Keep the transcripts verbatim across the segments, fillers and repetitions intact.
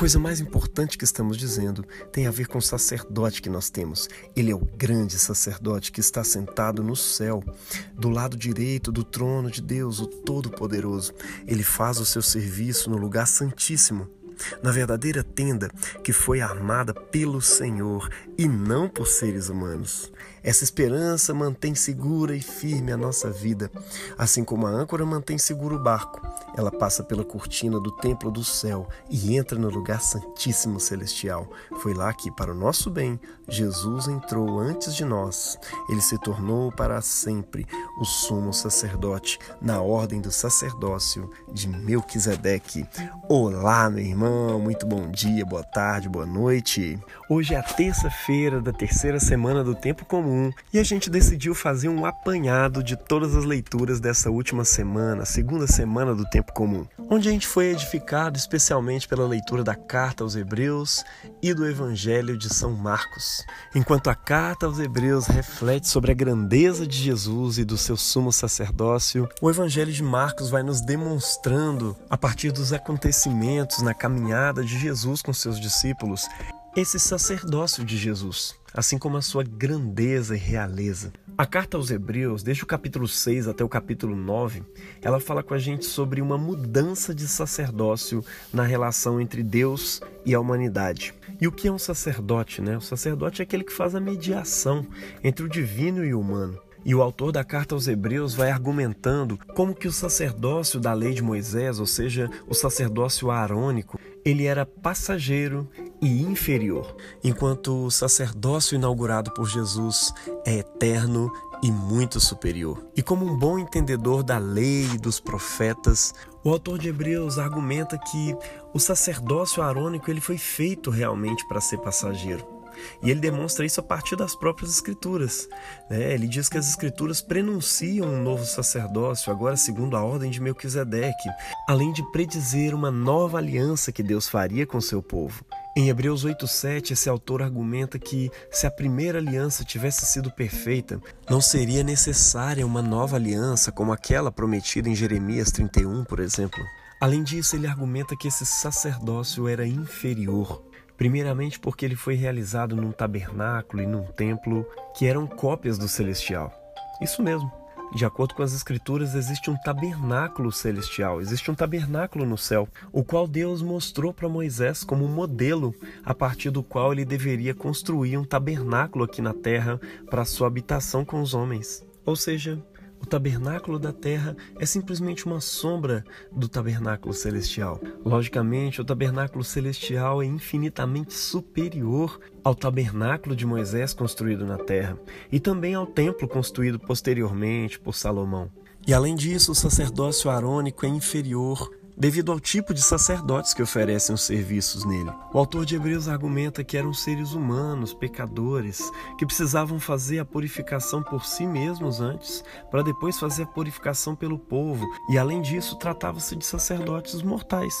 coisa mais importante que estamos dizendo tem a ver com o sacerdote que nós temos. Ele é o grande sacerdote que está sentado no céu, do lado direito do trono de Deus, o Todo-Poderoso. Ele faz o seu serviço no lugar santíssimo, na verdadeira tenda que foi armada pelo Senhor e não por seres humanos. Essa esperança mantém segura e firme a nossa vida, assim como a âncora mantém seguro o barco. Ela passa pela cortina do templo do céu e entra no lugar santíssimo celestial. Foi lá que, para o nosso bem, Jesus entrou antes de nós. Ele se tornou para sempre o sumo sacerdote, na ordem do sacerdócio de Melquisedeque. Olá, meu irmão, muito bom dia, boa tarde, boa noite. Hoje é a terça-feira da terceira semana do tempo comum. E a gente decidiu fazer um apanhado de todas as leituras dessa última semana, a segunda semana do tempo comum, onde a gente foi edificado especialmente pela leitura da carta aos Hebreus e do Evangelho de São Marcos. Enquanto a carta aos Hebreus reflete sobre a grandeza de Jesus e do seu sumo sacerdócio, o Evangelho de Marcos vai nos demonstrando, a partir dos acontecimentos na caminhada de Jesus com seus discípulos, esse sacerdócio de Jesus, assim como a sua grandeza e realeza. A carta aos Hebreus, desde o capítulo seis até o capítulo nove, ela fala com a gente sobre uma mudança de sacerdócio na relação entre Deus e a humanidade. E o que é um sacerdote, né? O sacerdote é aquele que faz a mediação entre o divino e o humano. E o autor da carta aos Hebreus vai argumentando como que o sacerdócio da lei de Moisés, ou seja, o sacerdócio aarônico, ele era passageiro e inferior, enquanto o sacerdócio inaugurado por Jesus é eterno e muito superior. E como um bom entendedor da lei e dos profetas, o autor de Hebreus argumenta que o sacerdócio aarônico ele foi feito realmente para ser passageiro. E ele demonstra isso a partir das próprias Escrituras, né? Ele diz que as Escrituras prenunciam um novo sacerdócio, agora segundo a ordem de Melquisedeque, além de predizer uma nova aliança que Deus faria com seu povo. Em Hebreus oito, sete, esse autor argumenta que se a primeira aliança tivesse sido perfeita, não seria necessária uma nova aliança como aquela prometida em Jeremias trinta e um, por exemplo. Além disso, ele argumenta que esse sacerdócio era inferior. Primeiramente porque ele foi realizado num tabernáculo e num templo que eram cópias do celestial. Isso mesmo. De acordo com as Escrituras, existe um tabernáculo celestial, existe um tabernáculo no céu, o qual Deus mostrou para Moisés como modelo a partir do qual ele deveria construir um tabernáculo aqui na terra para sua habitação com os homens. Ou seja, o tabernáculo da terra é simplesmente uma sombra do tabernáculo celestial. Logicamente, o tabernáculo celestial é infinitamente superior ao tabernáculo de Moisés construído na terra e também ao templo construído posteriormente por Salomão. E além disso, o sacerdócio aarônico é inferior devido ao tipo de sacerdotes que oferecem os serviços nele. O autor de Hebreus argumenta que eram seres humanos, pecadores, que precisavam fazer a purificação por si mesmos antes, para depois fazer a purificação pelo povo, e além disso tratava-se de sacerdotes mortais,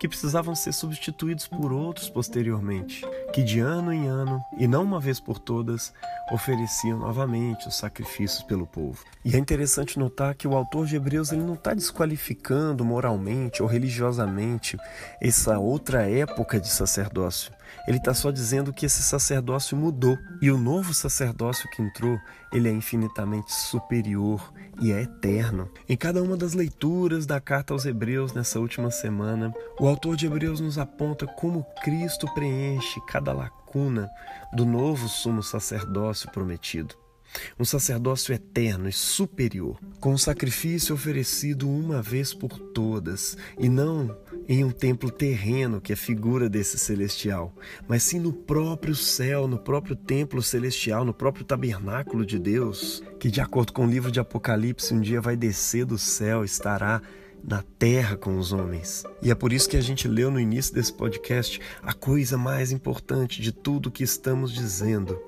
que precisavam ser substituídos por outros posteriormente, que de ano em ano, e não uma vez por todas, ofereciam novamente os sacrifícios pelo povo. E é interessante notar que o autor de Hebreus ele não está desqualificando moralmente ou religiosamente essa outra época de sacerdócio. Ele está só dizendo que esse sacerdócio mudou e o novo sacerdócio que entrou, ele é infinitamente superior e é eterno. Em cada uma das leituras da carta aos Hebreus nessa última semana, o autor de Hebreus nos aponta como Cristo preenche cada lacuna do novo sumo sacerdócio prometido. Um sacerdócio eterno e superior, com um sacrifício oferecido uma vez por todas, e não em um templo terreno que é figura desse celestial, mas sim no próprio céu, no próprio templo celestial, no próprio tabernáculo de Deus, que de acordo com o livro de Apocalipse, um dia vai descer do céu, estará na terra com os homens. E é por isso que a gente leu no início desse podcast, a coisa mais importante de tudo que estamos dizendo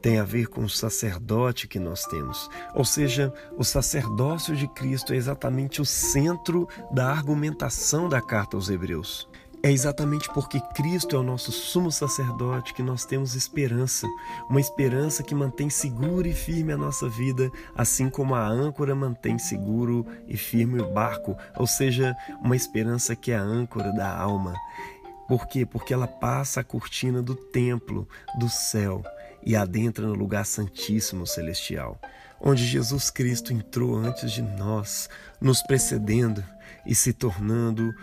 tem a ver com o sacerdote que nós temos. Ou seja, o sacerdócio de Cristo é exatamente o centro da argumentação da carta aos Hebreus. É exatamente porque Cristo é o nosso sumo sacerdote que nós temos esperança, uma esperança que mantém segura e firme a nossa vida, assim como a âncora mantém seguro e firme o barco, ou seja, uma esperança que é a âncora da alma. Por quê? Porque ela passa a cortina do templo, do céu, e adentra no lugar santíssimo celestial, onde Jesus Cristo entrou antes de nós, nos precedendo e se tornando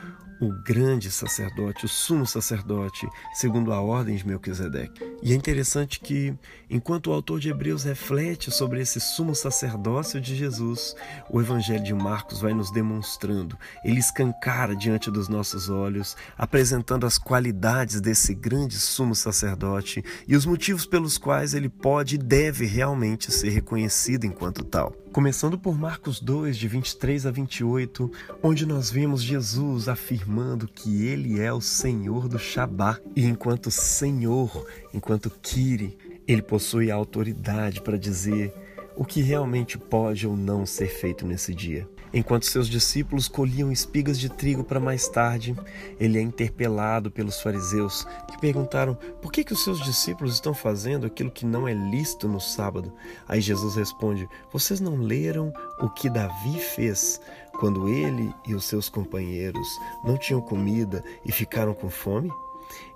o grande sacerdote, o sumo sacerdote, segundo a ordem de Melquisedeque. E é interessante que, enquanto o autor de Hebreus reflete sobre esse sumo sacerdócio de Jesus, o Evangelho de Marcos vai nos demonstrando, ele escancara diante dos nossos olhos, apresentando as qualidades desse grande sumo sacerdote e os motivos pelos quais ele pode e deve realmente ser reconhecido enquanto tal. Começando por Marcos dois, de vinte e três a vinte e oito, onde nós vemos Jesus afirmando que ele é o Senhor do Shabá. E enquanto Senhor, enquanto Kyrie, ele possui a autoridade para dizer o que realmente pode ou não ser feito nesse dia. Enquanto seus discípulos colhiam espigas de trigo para mais tarde, ele é interpelado pelos fariseus, que perguntaram: por que que os seus discípulos estão fazendo aquilo que não é lícito no sábado? Aí Jesus responde: vocês não leram o que Davi fez quando ele e os seus companheiros não tinham comida e ficaram com fome?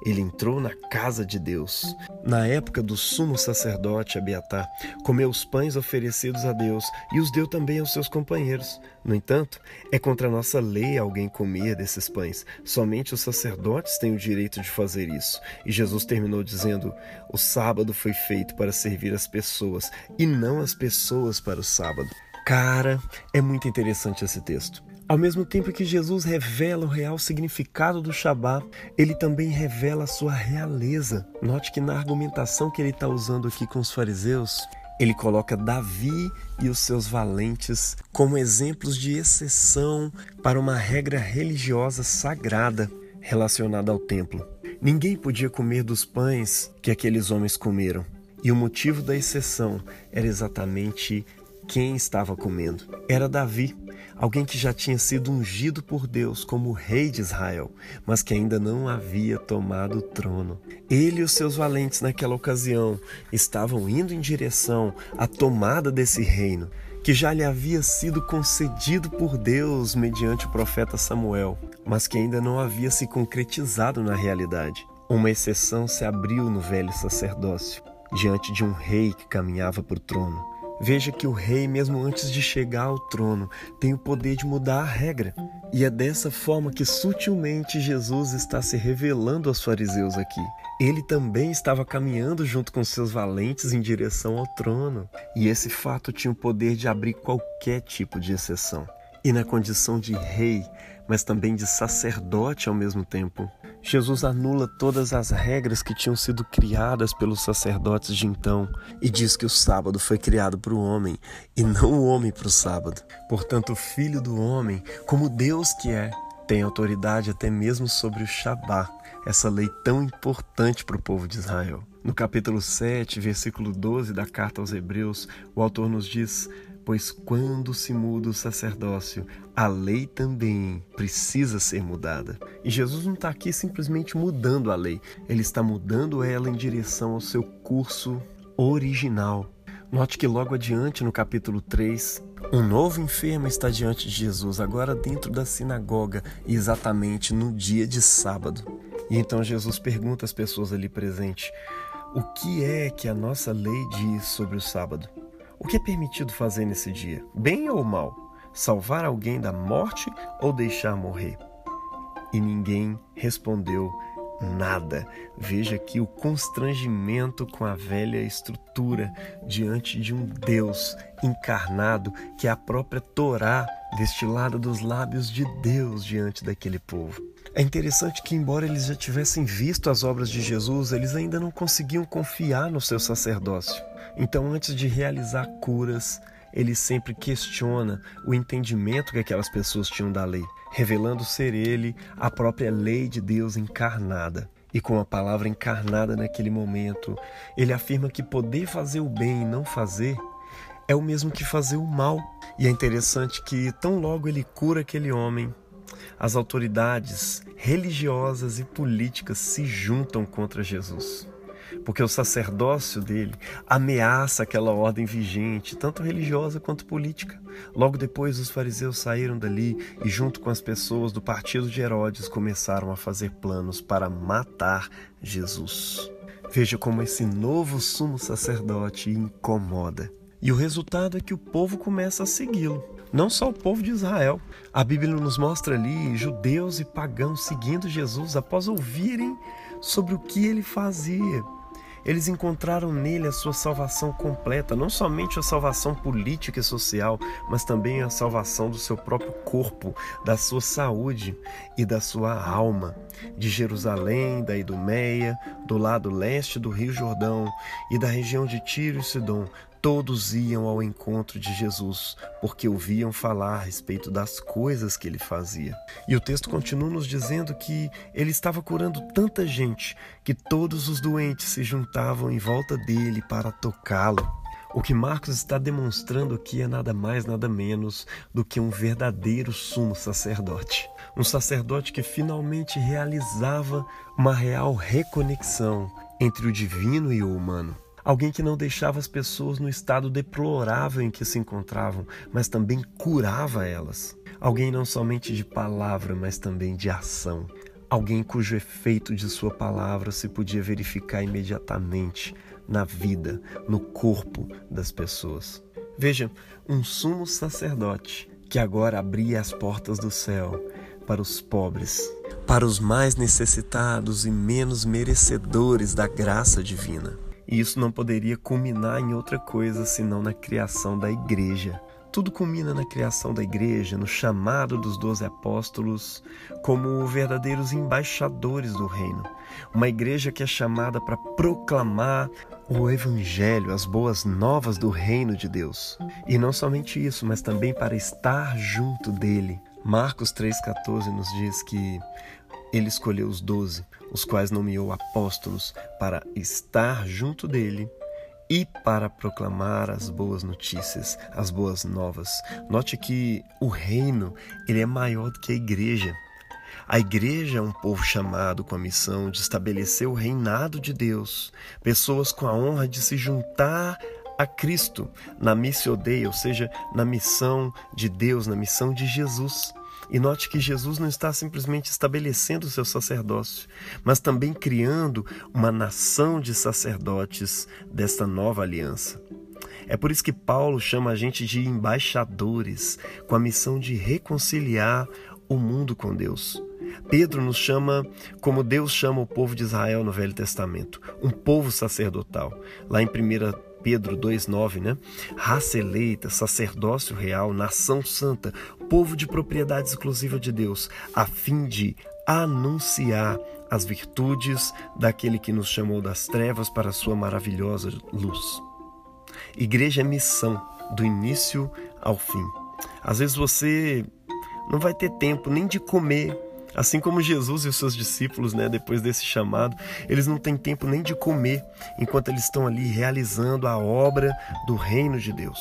Ele entrou na casa de Deus, na época do sumo sacerdote Abiatar, comeu os pães oferecidos a Deus e os deu também aos seus companheiros. No entanto, é contra a nossa lei alguém comer desses pães. Somente os sacerdotes têm o direito de fazer isso. E Jesus terminou dizendo: o sábado foi feito para servir as pessoas e não as pessoas para o sábado. Cara, é muito interessante esse texto. Ao mesmo tempo que Jesus revela o real significado do Shabá, ele também revela a sua realeza. Note que na argumentação que ele está usando aqui com os fariseus, ele coloca Davi e os seus valentes como exemplos de exceção para uma regra religiosa sagrada relacionada ao templo. Ninguém podia comer dos pães que aqueles homens comeram, e o motivo da exceção era exatamente quem estava comendo. Era Davi, alguém que já tinha sido ungido por Deus como rei de Israel, mas que ainda não havia tomado o trono. Ele e os seus valentes naquela ocasião estavam indo em direção à tomada desse reino, que já lhe havia sido concedido por Deus mediante o profeta Samuel, mas que ainda não havia se concretizado na realidade. Uma exceção se abriu no velho sacerdócio, diante de um rei que caminhava para o trono. Veja que o rei, mesmo antes de chegar ao trono, tem o poder de mudar a regra. E é dessa forma que sutilmente Jesus está se revelando aos fariseus aqui. Ele também estava caminhando junto com seus valentes em direção ao trono. E esse fato tinha o poder de abrir qualquer tipo de exceção. E na condição de rei, mas também de sacerdote ao mesmo tempo, Jesus anula todas as regras que tinham sido criadas pelos sacerdotes de então e diz que o sábado foi criado para o homem e não o homem para o sábado. Portanto, o Filho do Homem, como Deus que é, tem autoridade até mesmo sobre o Shabá, essa lei tão importante para o povo de Israel. No capítulo sete, versículo doze da carta aos Hebreus, o autor nos diz: pois quando se muda o sacerdócio, a lei também precisa ser mudada. E Jesus não está aqui simplesmente mudando a lei, ele está mudando ela em direção ao seu curso original. Note que logo adiante, no capítulo três, um novo enfermo está diante de Jesus, agora dentro da sinagoga, exatamente no dia de sábado. E então Jesus pergunta às pessoas ali presentes: o que é que a nossa lei diz sobre o sábado? O que é permitido fazer nesse dia? Bem ou mal? Salvar alguém da morte ou deixar morrer? E ninguém respondeu nada. Veja aqui o constrangimento com a velha estrutura diante de um Deus encarnado, que é a própria Torá, destilada dos lábios de Deus diante daquele povo. É interessante que, embora eles já tivessem visto as obras de Jesus, eles ainda não conseguiam confiar no seu sacerdócio. Então, antes de realizar curas, ele sempre questiona o entendimento que aquelas pessoas tinham da lei, revelando ser ele a própria lei de Deus encarnada. E com a palavra encarnada naquele momento, ele afirma que poder fazer o bem e não fazer é o mesmo que fazer o mal. E é interessante que, tão logo ele cura aquele homem, as autoridades religiosas e políticas se juntam contra Jesus. porque o sacerdócio dele ameaça aquela ordem vigente, tanto religiosa quanto política. Logo depois, os fariseus saíram dali e, junto com as pessoas do partido de Herodes, começaram a fazer planos para matar Jesus. Veja como esse novo sumo sacerdote incomoda. E o resultado é que o povo começa a segui-lo. Não só o povo de Israel. A Bíblia nos mostra ali judeus e pagãos seguindo Jesus após ouvirem sobre o que ele fazia. Eles encontraram nele a sua salvação completa, não somente a salvação política e social, mas também a salvação do seu próprio corpo, da sua saúde e da sua alma. De Jerusalém, da Idumeia, do lado leste do Rio Jordão e da região de Tiro e Sidon, todos iam ao encontro de Jesus, porque ouviam falar a respeito das coisas que ele fazia. E o texto continua nos dizendo que ele estava curando tanta gente que todos os doentes se juntavam em volta dele para tocá-lo. O que Marcos está demonstrando aqui é nada mais, nada menos do que um verdadeiro sumo sacerdote. Um sacerdote que finalmente realizava uma real reconexão entre o divino e o humano. Alguém que não deixava as pessoas no estado deplorável em que se encontravam, mas também curava elas. Alguém não somente de palavra, mas também de ação. Alguém cujo efeito de sua palavra se podia verificar imediatamente na vida, no corpo das pessoas. Veja, um sumo sacerdote que agora abria as portas do céu para os pobres, para os mais necessitados e menos merecedores da graça divina. E isso não poderia culminar em outra coisa senão na criação da igreja. Tudo culmina na criação da igreja, no chamado dos doze apóstolos como verdadeiros embaixadores do reino. Uma igreja que é chamada para proclamar o evangelho, as boas novas do reino de Deus. E não somente isso, mas também para estar junto dele. Marcos três, quatorze nos diz que ele escolheu os doze, os quais nomeou apóstolos para estar junto dele e para proclamar as boas notícias, as boas novas. Note que o reino ele é maior do que a igreja. A igreja é um povo chamado com a missão de estabelecer o reinado de Deus, pessoas com a honra de se juntar a Cristo na missio Dei, ou seja, na missão de Deus, na missão de Jesus. E note que Jesus não está simplesmente estabelecendo o seu sacerdócio, mas também criando uma nação de sacerdotes desta nova aliança. É por isso que Paulo chama a gente de embaixadores, com a missão de reconciliar o mundo com Deus. Pedro nos chama, como Deus chama o povo de Israel no Velho Testamento, um povo sacerdotal. Lá em primeira Pedro dois, nove, né? Raça eleita, sacerdócio real, nação santa, povo de propriedade exclusiva de Deus, a fim de anunciar as virtudes daquele que nos chamou das trevas para a sua maravilhosa luz. Igreja é missão, do início ao fim. Às vezes você não vai ter tempo nem de comer, assim como Jesus e os seus discípulos, né, depois desse chamado, eles não têm tempo nem de comer, enquanto eles estão ali realizando a obra do reino de Deus.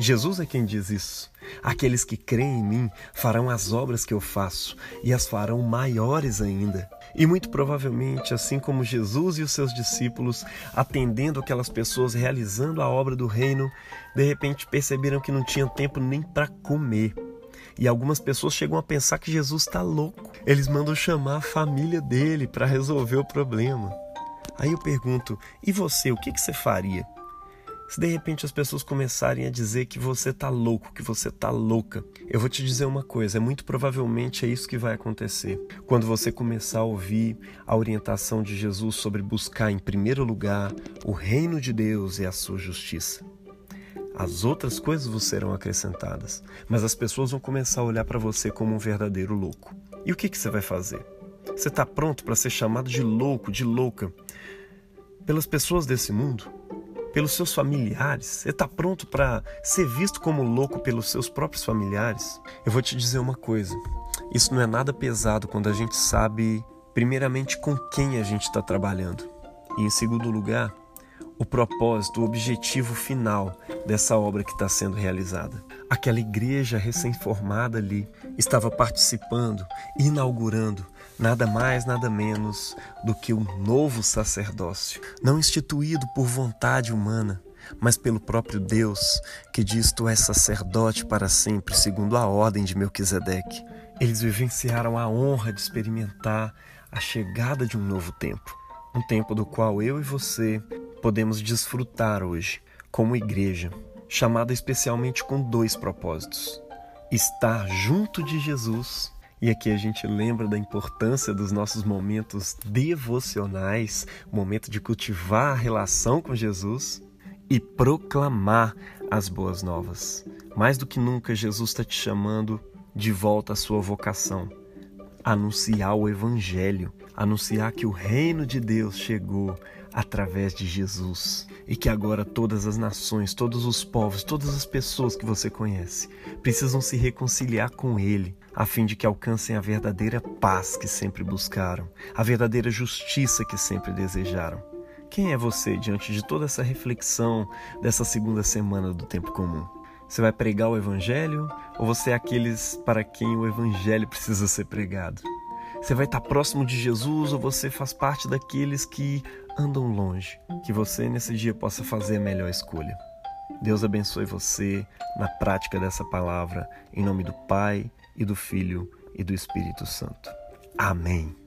Jesus é quem diz isso. Aqueles que creem em mim farão as obras que eu faço e as farão maiores ainda. E muito provavelmente, assim como Jesus e os seus discípulos, atendendo aquelas pessoas, realizando a obra do reino, de repente perceberam que não tinham tempo nem para comer. E algumas pessoas chegam a pensar que Jesus está louco. Eles mandam chamar a família dele para resolver o problema. Aí eu pergunto, e você, o que, que você faria? Se de repente as pessoas começarem a dizer que você está louco, que você está louca, eu vou te dizer uma coisa, é muito provavelmente é isso que vai acontecer. Quando você começar a ouvir a orientação de Jesus sobre buscar em primeiro lugar o reino de Deus e a sua justiça. As outras coisas vos serão acrescentadas, mas as pessoas vão começar a olhar para você como um verdadeiro louco. E o que, que você vai fazer? Você está pronto para ser chamado de louco, de louca, pelas pessoas desse mundo? Pelos seus familiares? Você está pronto para ser visto como louco pelos seus próprios familiares? Eu vou te dizer uma coisa, isso não é nada pesado quando a gente sabe, primeiramente, com quem a gente está trabalhando. E, em segundo lugar, o propósito, o objetivo final dessa obra que está sendo realizada. Aquela igreja recém-formada ali estava participando, inaugurando nada mais, nada menos do que um novo sacerdócio, não instituído por vontade humana, mas pelo próprio Deus, que diz: tu és sacerdote para sempre, segundo a ordem de Melquisedeque. Eles vivenciaram a honra de experimentar a chegada de um novo tempo, um tempo do qual eu e você podemos desfrutar hoje, como igreja, chamada especialmente com dois propósitos: estar junto de Jesus, e aqui a gente lembra da importância dos nossos momentos devocionais, momento de cultivar a relação com Jesus, e proclamar as boas novas. Mais do que nunca, Jesus está te chamando de volta à sua vocação: anunciar o Evangelho, anunciar que o reino de Deus chegou através de Jesus, e que agora todas as nações, todos os povos, todas as pessoas que você conhece precisam se reconciliar com Ele, a fim de que alcancem a verdadeira paz que sempre buscaram, a verdadeira justiça que sempre desejaram. Quem é você diante de toda essa reflexão dessa segunda semana do tempo comum? Você vai pregar o Evangelho, ou você é aqueles para quem o Evangelho precisa ser pregado? Você vai estar próximo de Jesus, ou você faz parte daqueles que andam longe? Que você nesse dia possa fazer a melhor escolha. Deus abençoe você na prática dessa palavra, em nome do Pai, e do Filho, e do Espírito Santo. Amém.